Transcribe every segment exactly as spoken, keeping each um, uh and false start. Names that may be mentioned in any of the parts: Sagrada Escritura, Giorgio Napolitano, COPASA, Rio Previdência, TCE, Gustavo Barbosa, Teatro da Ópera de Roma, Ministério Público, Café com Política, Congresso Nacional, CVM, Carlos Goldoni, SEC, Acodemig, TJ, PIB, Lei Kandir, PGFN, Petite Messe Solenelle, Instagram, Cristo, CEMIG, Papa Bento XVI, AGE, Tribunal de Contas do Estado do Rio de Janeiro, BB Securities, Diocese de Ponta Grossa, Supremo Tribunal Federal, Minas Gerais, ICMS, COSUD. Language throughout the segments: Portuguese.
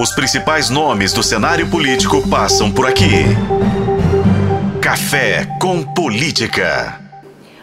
Os principais nomes do cenário político passam por aqui. Café com Política.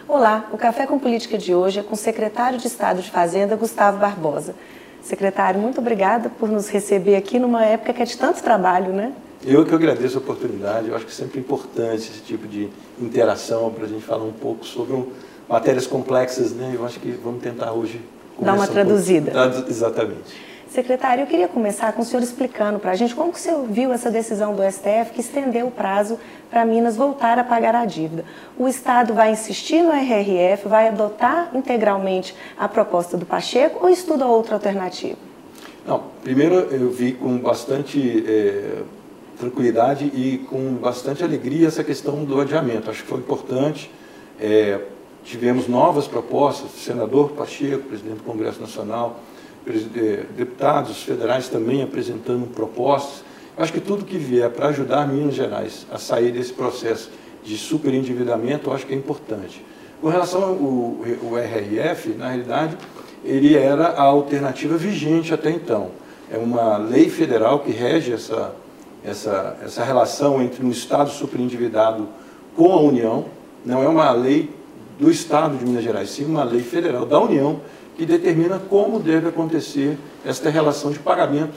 Olá, o Café com Política de hoje é com o secretário de Estado de Fazenda, Gustavo Barbosa. Secretário, muito obrigada por nos receber aqui numa época que é de tanto trabalho, né? Eu que agradeço a oportunidade. Eu acho que é sempre importante esse tipo de interação para a gente falar um pouco sobre um, matérias complexas, né? Eu acho que vamos tentar hoje... Dar uma traduzida. Um Exatamente. Secretário, eu queria começar com o senhor explicando para a gente como que o senhor viu essa decisão do S T F que estendeu o prazo para Minas voltar a pagar a dívida. O Estado vai insistir no R R F, vai adotar integralmente a proposta do Pacheco ou estuda outra alternativa? Não, primeiro eu vi com bastante é, tranquilidade e com bastante alegria essa questão do adiamento. Acho que foi importante. É, tivemos novas propostas, o senador Pacheco, presidente do Congresso Nacional, deputados federais também apresentando propostas. Acho que tudo que vier para ajudar Minas Gerais a sair desse processo de superendividamento, eu acho que é importante. Com relação ao R R F, na realidade, ele era a alternativa vigente até então. É uma lei federal que rege essa, essa, essa relação entre um Estado superendividado com a União. Não é uma lei do Estado de Minas Gerais, sim uma lei federal da União, que determina como deve acontecer esta relação de pagamento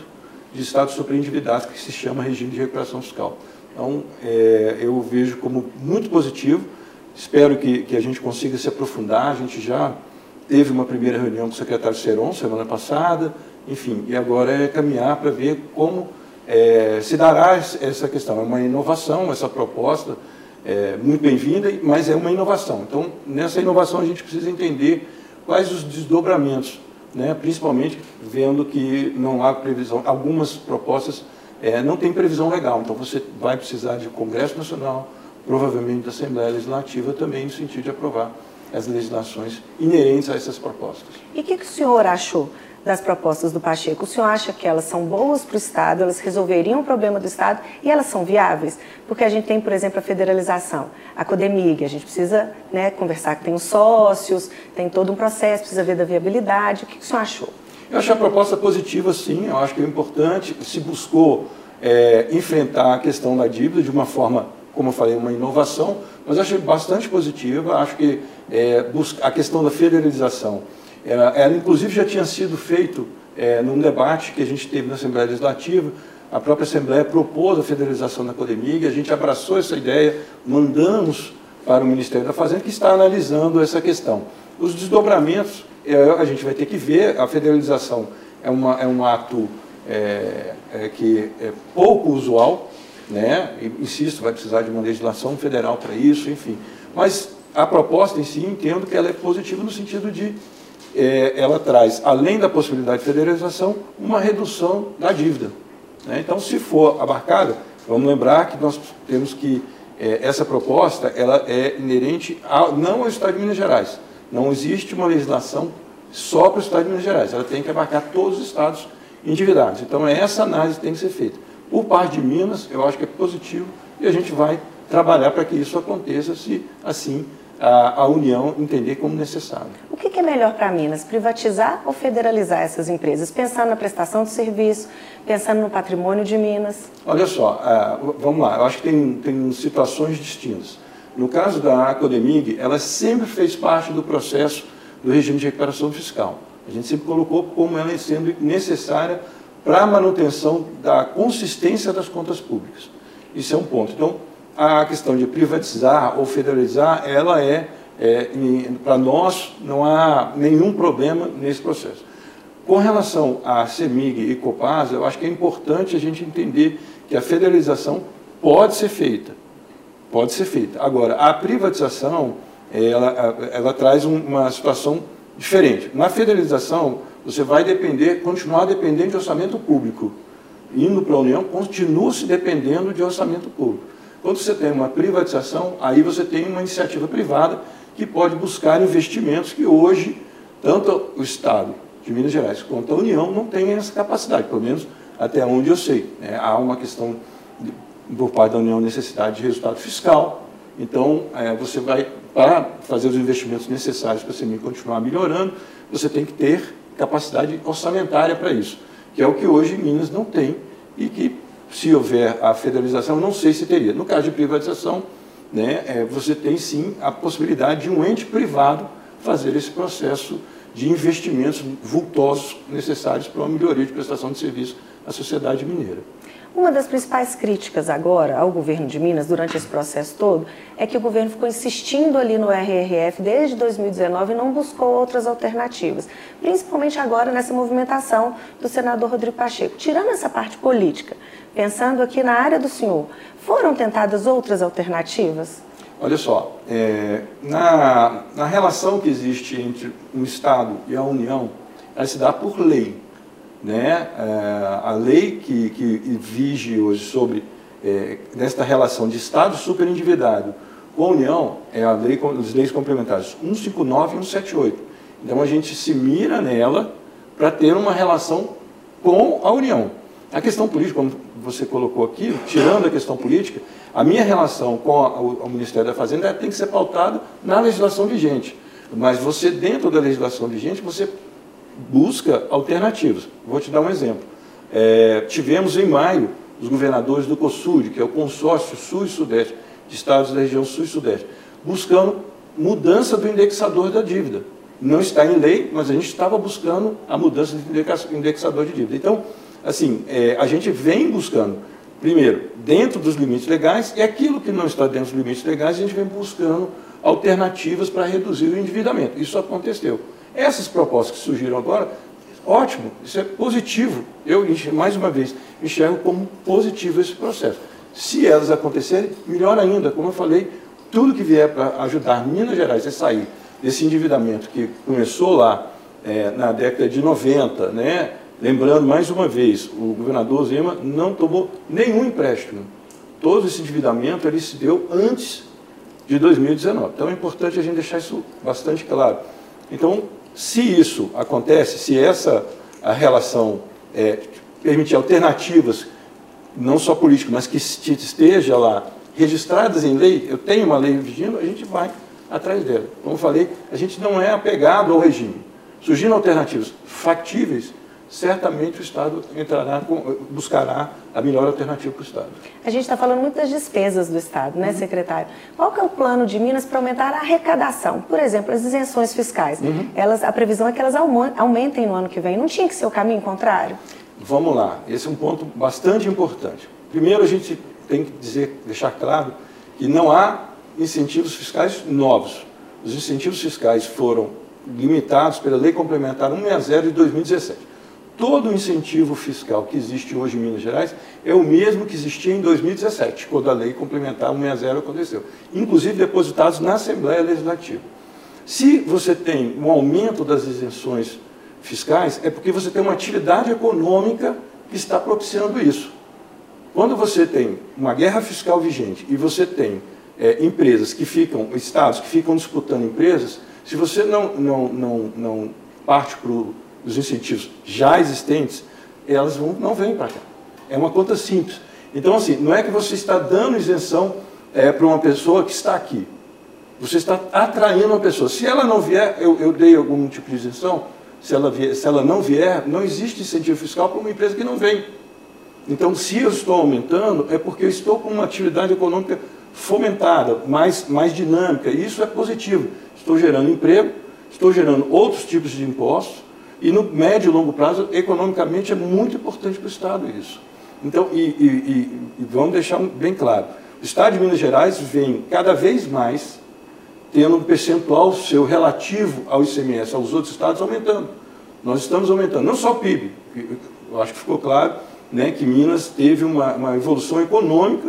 de Estados superendividados, que se chama Regime de Recuperação Fiscal. Então, é, eu vejo como muito positivo, espero que, que a gente consiga se aprofundar. A gente já teve uma primeira reunião com o secretário Ceron semana passada, enfim, e agora é caminhar para ver como é, se dará essa questão. É uma inovação, essa proposta é muito bem-vinda, mas é uma inovação. Então, nessa inovação a gente precisa entender quais os desdobramentos, né? Principalmente vendo que não há previsão, algumas propostas é, não têm previsão legal, então você vai precisar de Congresso Nacional, provavelmente da Assembleia Legislativa também, no sentido de aprovar as legislações inerentes a essas propostas. E o que, que o senhor achou das propostas do Pacheco? O senhor acha que elas são boas para o Estado, elas resolveriam o problema do Estado e elas são viáveis? Porque a gente tem, por exemplo, a federalização, a Codemig, a gente precisa né, conversar que tem os sócios, tem todo um processo, precisa ver da viabilidade. O que o senhor achou? Eu achei a proposta positiva, sim, eu acho que é importante. Se buscou é, enfrentar a questão da dívida de uma forma, como eu falei, uma inovação, mas eu achei bastante positiva. Acho que é, a questão da federalização, Ela, ela, inclusive, já tinha sido feito é, num debate que a gente teve na Assembleia Legislativa. A própria Assembleia propôs a federalização da Codemig, a gente abraçou essa ideia, mandamos para o Ministério da Fazenda, que está analisando essa questão. Os desdobramentos, é, a gente vai ter que ver. A federalização é, uma, é um ato é, é, que é pouco usual, né? E, insisto, vai precisar de uma legislação federal para isso, enfim. Mas a proposta em si, entendo que ela é positiva no sentido de É, ela traz, além da possibilidade de federalização, uma redução da dívida, né? Então, se for abarcada, vamos lembrar que nós temos que, é, essa proposta, ela é inerente ao, não ao Estado de Minas Gerais. Não existe uma legislação só para o Estado de Minas Gerais, ela tem que abarcar todos os Estados endividados. Então, essa análise tem que ser feita. Por parte de Minas, eu acho que é positivo e a gente vai trabalhar para que isso aconteça, se assim a, a União entender como necessário. O que é melhor para Minas, privatizar ou federalizar essas empresas? Pensando na prestação de serviço, pensando no patrimônio de Minas? Olha só, vamos lá, eu acho que tem, tem situações distintas. No caso da Acodemig, ela sempre fez parte do processo do regime de recuperação fiscal. A gente sempre colocou como ela sendo necessária para a manutenção da consistência das contas públicas. Isso é um ponto. Então, a questão de privatizar ou federalizar, ela é, é para nós, não há nenhum problema nesse processo. Com relação à CEMIG e COPASA, eu acho que é importante a gente entender que a federalização pode ser feita. Pode ser feita. Agora, a privatização, ela, ela traz uma situação diferente. Na federalização, você vai depender, continuar dependendo de orçamento público. Indo para a União, continua-se dependendo de orçamento público. Quando você tem uma privatização, aí você tem uma iniciativa privada que pode buscar investimentos que hoje, tanto o Estado de Minas Gerais quanto a União não tem essa capacidade, pelo menos até onde eu sei, né? Há uma questão, de, por parte da União, necessidade de resultado fiscal. Então, é, você vai, para fazer os investimentos necessários para a CEMIG continuar melhorando, você tem que ter capacidade orçamentária para isso, que é o que hoje Minas não tem. e que, se houver a federalização, não sei se teria. No caso de privatização, né, é, você tem sim a possibilidade de um ente privado fazer esse processo de investimentos vultosos necessários para uma melhoria de prestação de serviço à sociedade mineira. Uma das principais críticas agora ao governo de Minas durante esse processo todo é que o governo ficou insistindo ali no R R F desde dois mil e dezenove e não buscou outras alternativas, principalmente agora nessa movimentação do senador Rodrigo Pacheco. Tirando essa parte política, pensando aqui na área do senhor, foram tentadas outras alternativas? Olha só, é, na, na relação que existe entre o Estado e a União, ela se dá por lei. Né? A lei que, que vige hoje sobre é, nesta relação de Estado superendividado com a União é a lei, as leis complementares cento e cinquenta e nove e cento e setenta e oito. Então a gente se mira nela para ter uma relação com a União. A questão política, como você colocou aqui, tirando a questão política, a minha relação com a, o, o Ministério da Fazenda tem que ser pautada na legislação vigente. Mas você, dentro da legislação vigente, você busca alternativas. Vou te dar um exemplo. É, tivemos em maio os governadores do COSUD, que é o consórcio sul e sudeste, de estados da região sul e sudeste, buscando mudança do indexador da dívida. Não está em lei, mas a gente estava buscando a mudança do indexador de dívida. Então, assim, é, a gente vem buscando, primeiro, dentro dos limites legais, e aquilo que não está dentro dos limites legais, a gente vem buscando alternativas para reduzir o endividamento. Isso aconteceu. Essas propostas que surgiram agora, ótimo, isso é positivo. Eu, mais uma vez, enxergo como positivo esse processo. Se elas acontecerem, melhor ainda. Como eu falei, tudo que vier para ajudar Minas Gerais a sair desse endividamento que começou lá é, na década de noventa, né? Lembrando, mais uma vez, o governador Zema não tomou nenhum empréstimo. Todo esse endividamento ele se deu antes de dois mil e dezenove. Então é importante a gente deixar isso bastante claro. Então, se isso acontece, se essa a relação é, permitir alternativas, não só políticas, mas que esteja lá registradas em lei, eu tenho uma lei vigindo, a gente vai atrás dela. Como eu falei, a gente não é apegado ao regime. Surgindo alternativas factíveis, certamente o Estado entrará, buscará a melhor alternativa para o Estado. A gente está falando muito das despesas do Estado, né, uhum. secretário? Qual que é o plano de Minas para aumentar a arrecadação? Por exemplo, as isenções fiscais. Uhum. Elas, a previsão é que elas aumentem no ano que vem. Não tinha que ser o caminho contrário? Vamos lá. Esse é um ponto bastante importante. Primeiro, a gente tem que dizer, deixar claro que não há incentivos fiscais novos. Os incentivos fiscais foram limitados pela Lei Complementar cento e sessenta de dois mil e dezessete. Todo o incentivo fiscal que existe hoje em Minas Gerais é o mesmo que existia em dois mil e dezessete, quando a Lei Complementar cento e sessenta aconteceu, inclusive depositados na Assembleia Legislativa. Se você tem um aumento das isenções fiscais, é porque você tem uma atividade econômica que está propiciando isso. Quando você tem uma guerra fiscal vigente e você tem é, empresas que ficam, estados que ficam disputando empresas, se você não, não, não, não parte para o os incentivos já existentes, elas vão, não vêm para cá. É uma conta simples. Então, assim, não é que você está dando isenção é, para uma pessoa que está aqui. Você está atraindo uma pessoa. Se ela não vier, eu, eu dei algum tipo de isenção, se ela, vier, se ela não vier, não existe incentivo fiscal para uma empresa que não vem. Então, se eu estou aumentando, é porque eu estou com uma atividade econômica fomentada, mais, mais dinâmica. E isso é positivo. Estou gerando emprego, estou gerando outros tipos de impostos, e no médio e longo prazo, economicamente, é muito importante para o Estado isso. Então, e, e, e, e vamos deixar bem claro, o Estado de Minas Gerais vem cada vez mais tendo um percentual seu relativo ao I C M S, aos outros estados, aumentando. Nós estamos aumentando, não só o P I B, eu acho que ficou claro, né, que Minas teve uma, uma evolução econômica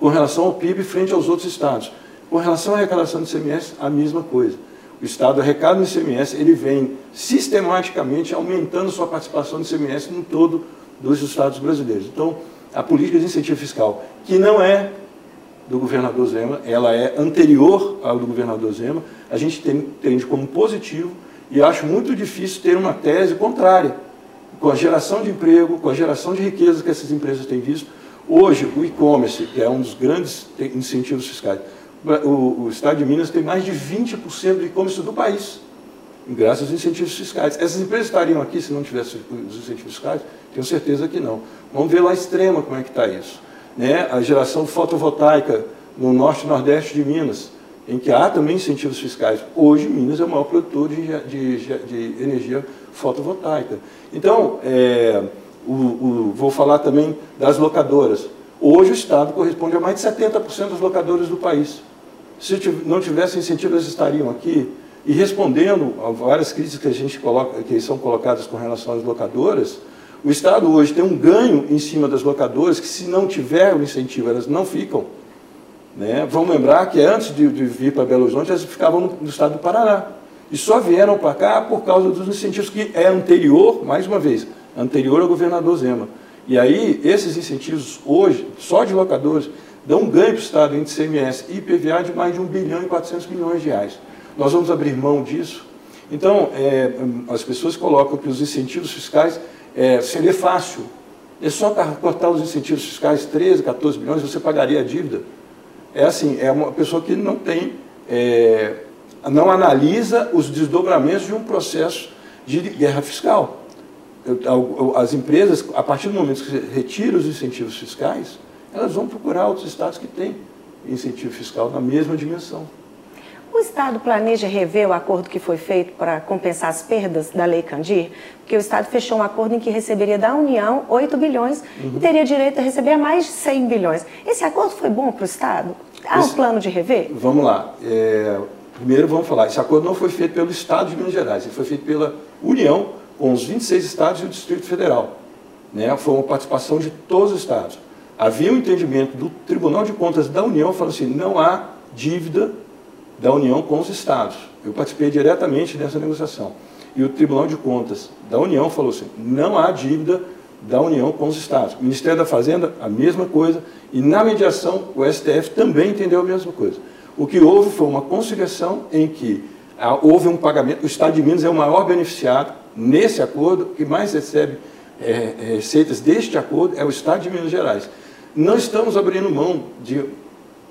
com relação ao P I B frente aos outros estados. Com relação à arrecadação do I C M S, a mesma coisa. O Estado arrecada no I C M S, ele vem sistematicamente aumentando sua participação no I C M S no todo dos estados brasileiros. Então, a política de incentivo fiscal, que não é do governador Zema, ela é anterior ao do governador Zema, a gente entende como positivo e acho muito difícil ter uma tese contrária. Com a geração de emprego, com a geração de riqueza que essas empresas têm visto, hoje o e-commerce, que é um dos grandes incentivos fiscais, O, o Estado de Minas tem mais de vinte por cento do e-commerce do país, graças aos incentivos fiscais. Essas empresas estariam aqui se não tivessem os incentivos fiscais? Tenho certeza que não. Vamos ver lá extrema como é que está isso. Né? A geração fotovoltaica no norte e nordeste de Minas, em que há também incentivos fiscais. Hoje, Minas é o maior produtor de, de, de energia fotovoltaica. Então, é, o, o, vou falar também das locadoras. Hoje o Estado corresponde a mais de setenta por cento das locadoras do país. Se não tivesse incentivo, elas estariam aqui. E respondendo a várias críticas que, a gente coloca, que são colocadas com relação às locadoras, o Estado hoje tem um ganho em cima das locadoras que, se não tiver o incentivo, elas não ficam. Né? Vamos lembrar que antes de, de vir para Belo Horizonte, elas ficavam no, no Estado do Paraná. E só vieram para cá por causa dos incentivos que é anterior, mais uma vez, anterior ao governador Zema. E aí, esses incentivos hoje, só de locadores, dão um ganho para o Estado em I C M S e I P V A de mais de um bilhão e quatrocentos milhões de reais. Nós vamos abrir mão disso? Então, é, as pessoas colocam que os incentivos fiscais é, seria fácil. É só cortar os incentivos fiscais, treze, quatorze bilhões, você pagaria a dívida. É assim, é uma pessoa que não tem, é, não analisa os desdobramentos de um processo de guerra fiscal. As empresas, a partir do momento que você retira os incentivos fiscais, elas vão procurar outros estados que têm incentivo fiscal na mesma dimensão. O Estado planeja rever o acordo que foi feito para compensar as perdas da Lei Kandir? Porque o Estado fechou um acordo em que receberia da União oito bilhões, uhum, e teria direito a receber mais de cem bilhões. Esse acordo foi bom para o Estado? Há esse... um plano de rever? Vamos lá. É... Primeiro vamos falar, esse acordo não foi feito pelo Estado de Minas Gerais, ele foi feito pela União, com os vinte e seis estados e o Distrito Federal. Né? Foi uma participação de todos os estados. Havia um entendimento do Tribunal de Contas da União, falando assim, não há dívida da União com os estados. Eu participei diretamente dessa negociação. E o Tribunal de Contas da União falou assim, não há dívida da União com os estados. O Ministério da Fazenda, a mesma coisa. E na mediação, o S T F também entendeu a mesma coisa. O que houve foi uma conciliação em que houve um pagamento, o Estado de Minas é o maior beneficiado nesse acordo, que mais recebe é, receitas deste acordo é o Estado de Minas Gerais. Não estamos abrindo mão de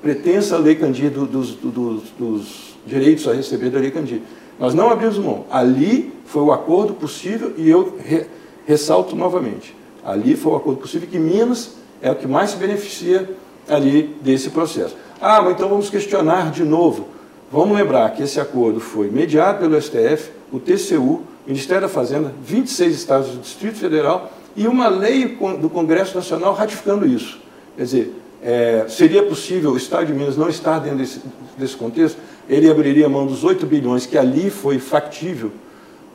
pretensa Lei Kandir, do, dos, do, dos direitos a receber da Lei Kandir. Nós não abrimos mão. Ali foi o acordo possível e eu re, ressalto novamente. Ali foi o acordo possível que Minas é o que mais se beneficia ali desse processo. Ah, mas então vamos questionar de novo. Vamos lembrar que esse acordo foi mediado pelo S T F, o T C U, o Ministério da Fazenda, vinte e seis estados do Distrito Federal e uma lei do Congresso Nacional ratificando isso. Quer dizer, é, seria possível o Estado de Minas não estar dentro desse, desse contexto? Ele abriria mão dos oito bilhões, que ali foi factível.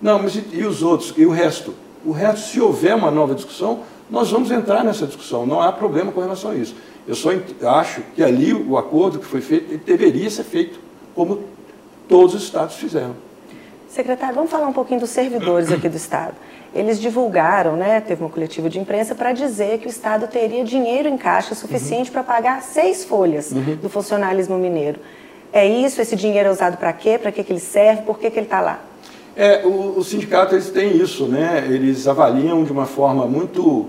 Não, mas e, e os outros? E o resto? O resto, se houver uma nova discussão, nós vamos entrar nessa discussão. Não há problema com relação a isso. Eu só acho que ali o acordo que foi feito, ele deveria ser feito como todos os estados fizeram. Secretário, vamos falar um pouquinho dos servidores aqui do Estado. Eles divulgaram, né, teve uma coletiva de imprensa para dizer que o Estado teria dinheiro em caixa suficiente, uhum, para pagar seis folhas, uhum, do funcionalismo mineiro. É isso? Esse dinheiro é usado para quê? Para que, que ele serve? Por que, que ele está lá? É, o, o sindicato, eles têm isso, né? Eles avaliam de uma forma muito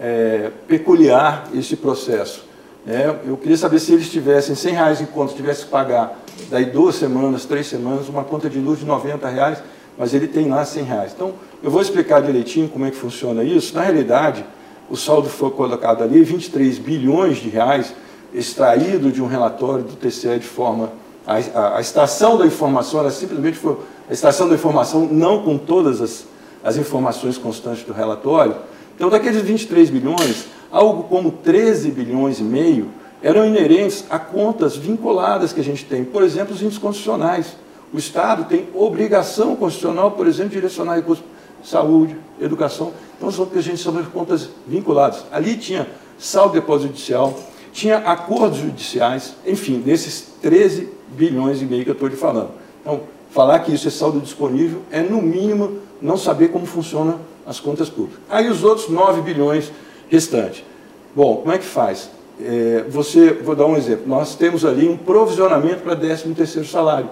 é, peculiar esse processo. É, eu queria saber se eles tivessem cem reais em conta, tivesse que pagar daí duas semanas, três semanas, uma conta de luz de noventa reais, mas ele tem lá cem reais. Então, eu vou explicar direitinho como é que funciona isso. Na realidade, o saldo foi colocado ali, vinte e três bilhões de reais, extraído de um relatório do T C E de forma... A, a, a extração da informação, ela simplesmente foi... A extração da informação não com todas as, as informações constantes do relatório. Então, daqueles vinte e três bilhões... algo como treze bilhões e meio eram inerentes a contas vinculadas que a gente tem. Por exemplo, os índices constitucionais. O Estado tem obrigação constitucional, por exemplo, de direcionar recursos de saúde, educação. Então, são que a gente chama de contas vinculadas. Ali tinha saldo de depósito judicial, tinha acordos judiciais, enfim, desses treze bilhões e meio que eu estou lhe falando. Então, falar que isso é saldo disponível é, no mínimo, não saber como funcionam as contas públicas. Aí os outros nove bilhões... restante. Bom, como é que faz? É, você, vou dar um exemplo, nós temos ali um provisionamento para décimo terceiro salário.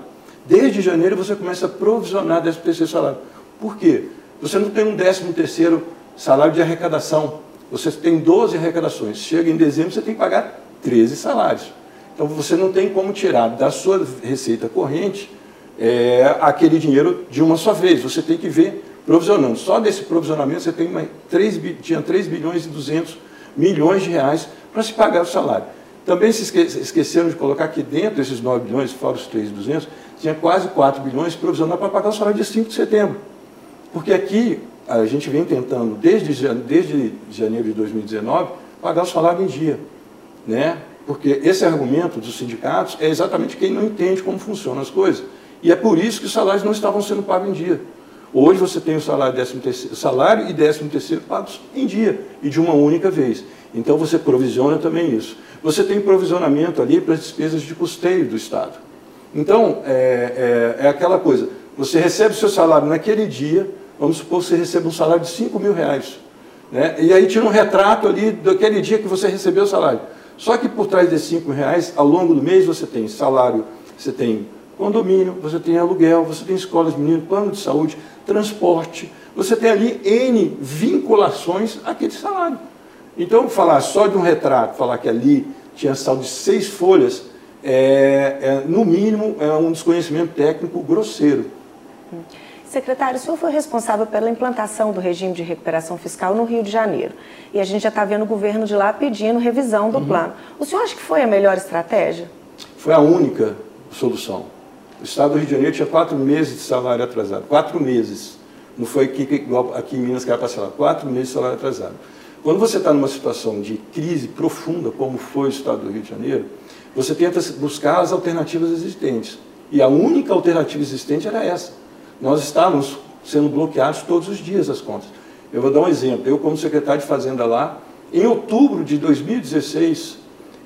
Desde janeiro você começa a provisionar décimo terceiro salário. Por quê? Você não tem um décimo terceiro salário de arrecadação, você tem doze arrecadações. Chega em dezembro, você tem que pagar treze salários. Então você não tem como tirar da sua receita corrente é, aquele dinheiro de uma só vez. Você tem que ver provisionando. Só desse provisionamento você tem uma, três bilhões e duzentos milhões de reais para se pagar o salário. Também se esque, esqueceram de colocar que dentro desses nove bilhões, fora os três bilhões e duzentos, tinha quase quatro bilhões provisionados para pagar o salário de cinco de setembro. Porque aqui a gente vem tentando, desde, desde janeiro de dois mil e dezenove, pagar o salário em dia, né? Porque esse argumento dos sindicatos é exatamente quem não entende como funcionam as coisas. E é por isso que os salários não estavam sendo pagos em dia. Hoje você tem o salário, décimo terceiro, salário e décimo terceiro pagos em dia, e de uma única vez. Então você provisiona também isso. Você tem provisionamento ali para as despesas de custeio do Estado. Então, é, é, é aquela coisa, você recebe o seu salário naquele dia, vamos supor que você receba um salário de cinco mil reais, né? E aí tira um retrato ali daquele dia que você recebeu o salário. Só que por trás desses cinco mil reais, ao longo do mês você tem salário, você tem condomínio, você tem aluguel, você tem escolas, menino, plano de saúde, transporte, você tem ali N vinculações àquele salário. Então, falar só de um retrato, falar que ali tinha saldo de seis folhas, é, é, no mínimo, é um desconhecimento técnico grosseiro. Secretário, o senhor foi responsável pela implantação do regime de recuperação fiscal no Rio de Janeiro. E a gente já está vendo o governo de lá pedindo revisão do uhum. plano. O senhor acha que foi a melhor estratégia? Foi a única solução. O Estado do Rio de Janeiro tinha quatro meses de salário atrasado. Quatro meses. Não foi aqui, igual aqui em Minas que era parcelado. Quatro meses de salário atrasado. Quando você está numa situação de crise profunda, como foi o Estado do Rio de Janeiro, você tenta buscar as alternativas existentes. E a única alternativa existente era essa. Nós estávamos sendo bloqueados todos os dias as contas. Eu vou dar um exemplo. Eu, como secretário de Fazenda lá, em outubro de dois mil e dezesseis,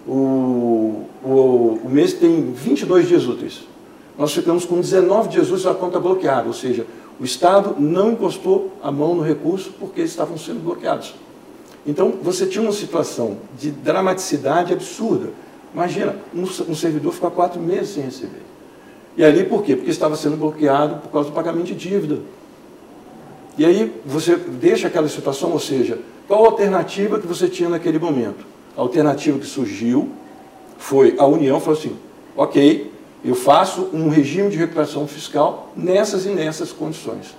o, o, o mês tem vinte e dois dias úteis. Nós ficamos com dezenove dias úteis a conta bloqueada, ou seja, o Estado não encostou a mão no recurso porque eles estavam sendo bloqueados. Então, você tinha uma situação de dramaticidade absurda. Imagina, um, um servidor ficar quatro meses sem receber. E ali por quê? Porque estava sendo bloqueado por causa do pagamento de dívida. E aí você deixa aquela situação, ou seja, qual a alternativa que você tinha naquele momento? A alternativa que surgiu foi a União falou assim, ok, eu faço um regime de recuperação fiscal nessas e nessas condições.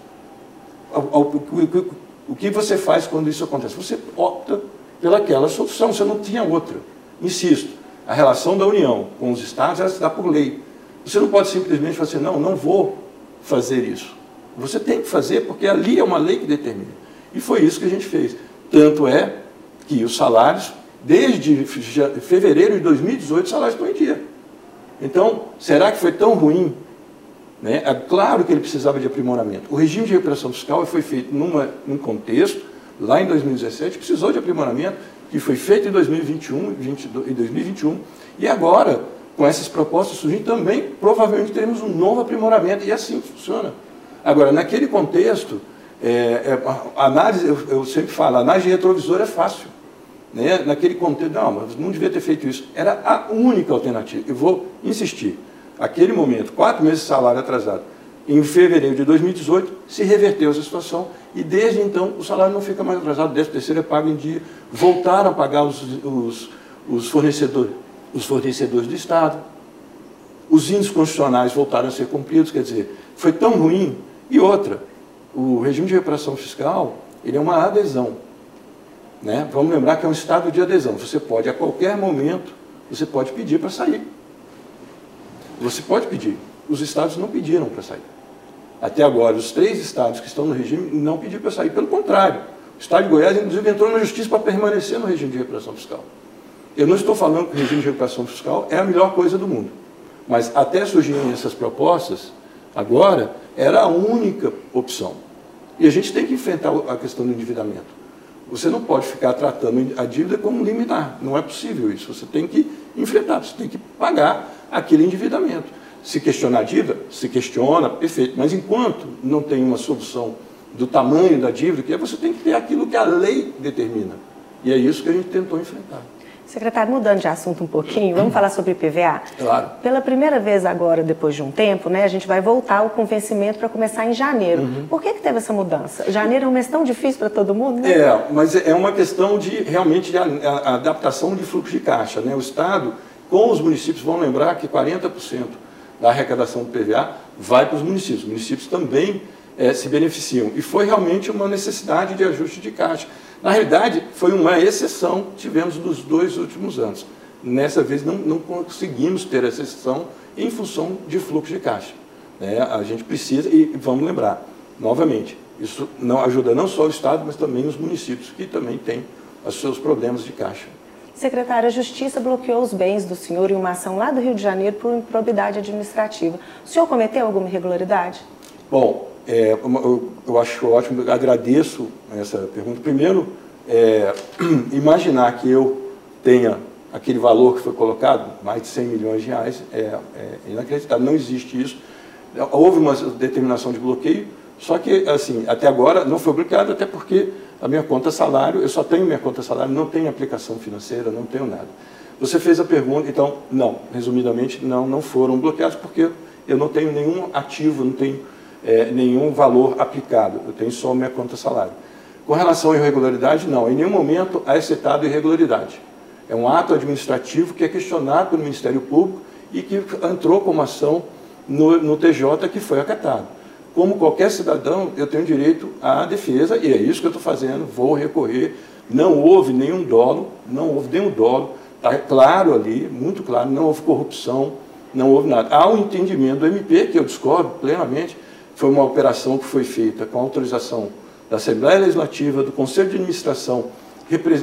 O que você faz quando isso acontece? Você opta pelaquela solução, você não tinha outra. Insisto, a relação da União com os Estados, ela se dá por lei. Você não pode simplesmente falar assim, não, não vou fazer isso. Você tem que fazer porque ali é uma lei que determina. E foi isso que a gente fez. Tanto é que os salários, desde fevereiro de dois mil e dezoito, os salários estão em dia. Então, será que foi tão ruim? Né? É claro que ele precisava de aprimoramento. O regime de recuperação fiscal foi feito numa, num contexto, lá em dois mil e dezessete, precisou de aprimoramento, que foi feito em dois mil e vinte e um, e agora... Com essas propostas surgindo também, provavelmente teremos um novo aprimoramento, e assim funciona. Agora, naquele contexto, é, é, a análise, eu, eu sempre falo, a análise retrovisora é fácil. Né? Naquele contexto, não, mas não devia ter feito isso. Era a única alternativa. Eu vou insistir. Aquele momento, quatro meses de salário atrasado, em fevereiro de dois mil e dezoito, se reverteu essa situação, e desde então o salário não fica mais atrasado, o décimo terceiro é pago em dia, voltaram a pagar os, os, os fornecedores. Os fornecedores do Estado, os índices constitucionais voltaram a ser cumpridos, quer dizer, foi tão ruim. E outra, o regime de recuperação fiscal, ele é uma adesão. Né? Vamos lembrar que é um estado de adesão. Você pode, a qualquer momento, você pode pedir para sair. Você pode pedir. Os estados não pediram para sair. Até agora, os três estados que estão no regime não pediram para sair. Pelo contrário, o Estado de Goiás, inclusive, entrou na justiça para permanecer no regime de recuperação fiscal. Eu não estou falando que o regime de recuperação fiscal é a melhor coisa do mundo, mas até surgirem essas propostas, agora, era a única opção. E a gente tem que enfrentar a questão do endividamento. Você não pode ficar tratando a dívida como liminar, não é possível isso. Você tem que enfrentar, você tem que pagar aquele endividamento. Se questionar a dívida, se questiona, perfeito, mas enquanto não tem uma solução do tamanho da dívida, que é, você tem que ter aquilo que a lei determina. E é isso que a gente tentou enfrentar. Secretário, mudando de assunto um pouquinho, vamos falar sobre I P V A? Claro. Pela primeira vez agora, depois de um tempo, né, a gente vai voltar ao convencimento para começar em janeiro. Uhum. Por que que teve essa mudança? Janeiro é um mês tão difícil para todo mundo, né? É, mas é uma questão de, realmente, de a, a adaptação de fluxo de caixa, né? O Estado, com os municípios, vão lembrar que quarenta por cento da arrecadação do I P V A vai para os municípios. Os municípios também é, se beneficiam. E foi realmente uma necessidade de ajuste de caixa. Na realidade, foi uma exceção que tivemos nos dois últimos anos. Nessa vez não, não conseguimos ter essa exceção em função de fluxo de caixa. É, a gente precisa, e vamos lembrar, novamente, isso não ajuda não só o Estado, mas também os municípios, que também têm os seus problemas de caixa. Secretário, a Justiça bloqueou os bens do senhor em uma ação lá do Rio de Janeiro por improbidade administrativa. O senhor cometeu alguma irregularidade? Bom, é, eu, eu acho ótimo, eu agradeço essa pergunta. Primeiro, é, imaginar que eu tenha aquele valor que foi colocado, mais de cem milhões de reais, é, é inacreditável, não existe isso. Houve uma determinação de bloqueio, só que, assim, até agora não foi bloqueado, até porque a minha conta salário, eu só tenho minha conta salário, não tenho aplicação financeira, não tenho nada. Você fez a pergunta, então, não, resumidamente, não, não foram bloqueados, porque eu não tenho nenhum ativo, não tenho é, nenhum valor aplicado, eu tenho só minha conta salário. Com relação à irregularidade, não, em nenhum momento é citado irregularidade. É um ato administrativo que é questionado pelo Ministério Público e que entrou como ação no, no T J, que foi acatado. Como qualquer cidadão, eu tenho direito à defesa, e é isso que eu estou fazendo, vou recorrer. Não houve nenhum dolo, não houve nenhum dolo, está claro ali, muito claro, não houve corrupção, não houve nada. Há um entendimento do M P, que eu discordo plenamente, foi uma operação que foi feita com autorização da Assembleia Legislativa, do Conselho de Administração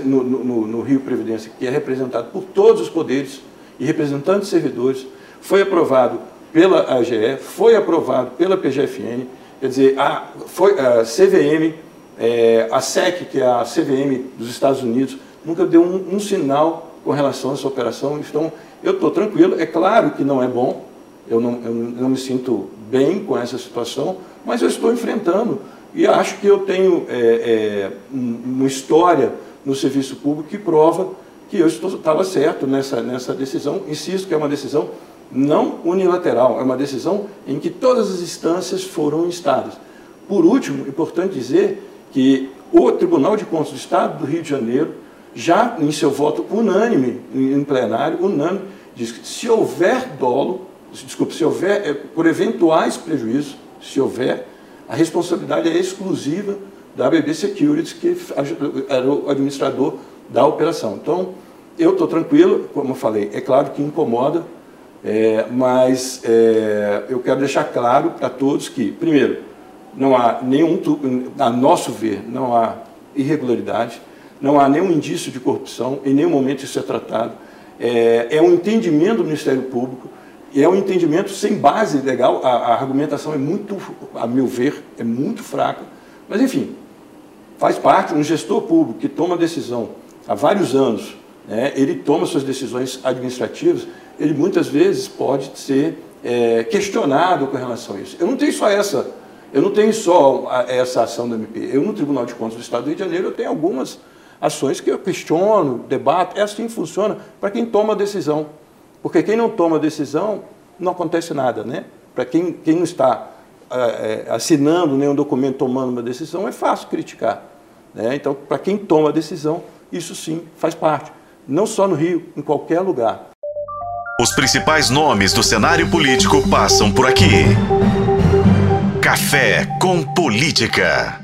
no, no, no Rio Previdência, que é representado por todos os poderes e representantes de servidores, foi aprovado pela A G E, foi aprovado pela P G F N, quer dizer, a, foi, a C V M, é, a S E C, que é a C V M dos Estados Unidos, nunca deu um, um sinal com relação a essa operação. Então, eu estou tranquilo, é claro que não é bom, eu não, eu não me sinto bem com essa situação, mas eu estou enfrentando e acho que eu tenho é, é, uma história no serviço público que prova que eu estava certo nessa, nessa decisão. Insisto que é uma decisão não unilateral, é uma decisão em que todas as instâncias foram instadas. Por último, é importante dizer que o Tribunal de Contas do Estado do Rio de Janeiro, já em seu voto unânime, em plenário, unânime, diz que se houver dolo, desculpe, se houver, é, por eventuais prejuízos, se houver, a responsabilidade é exclusiva da B B Securities, que era o administrador da operação. Então, eu estou tranquilo, como eu falei, é claro que incomoda, É, mas é, eu quero deixar claro para todos que, primeiro, não há nenhum, a nosso ver, não há irregularidade, não há nenhum indício de corrupção, em nenhum momento isso é tratado. É, é um entendimento do Ministério Público, é um entendimento sem base legal, a, a argumentação é muito, a meu ver, é muito fraca, mas enfim, faz parte. Um gestor público que toma decisão há vários anos, né, ele toma suas decisões administrativas, ele muitas vezes pode ser é, questionado com relação a isso. Eu não tenho só essa, eu não tenho só a, essa ação do M P. Eu, no Tribunal de Contas do Estado do Rio de Janeiro, eu tenho algumas ações que eu questiono, debato. É assim que funciona para quem toma a decisão. Porque quem não toma a decisão, não acontece nada, né? Para quem, quem não está é, assinando nenhum documento, tomando uma decisão, é fácil criticar, né? Então, para quem toma a decisão, isso sim faz parte. Não só no Rio, em qualquer lugar. Os principais nomes do cenário político passam por aqui. Café com Política.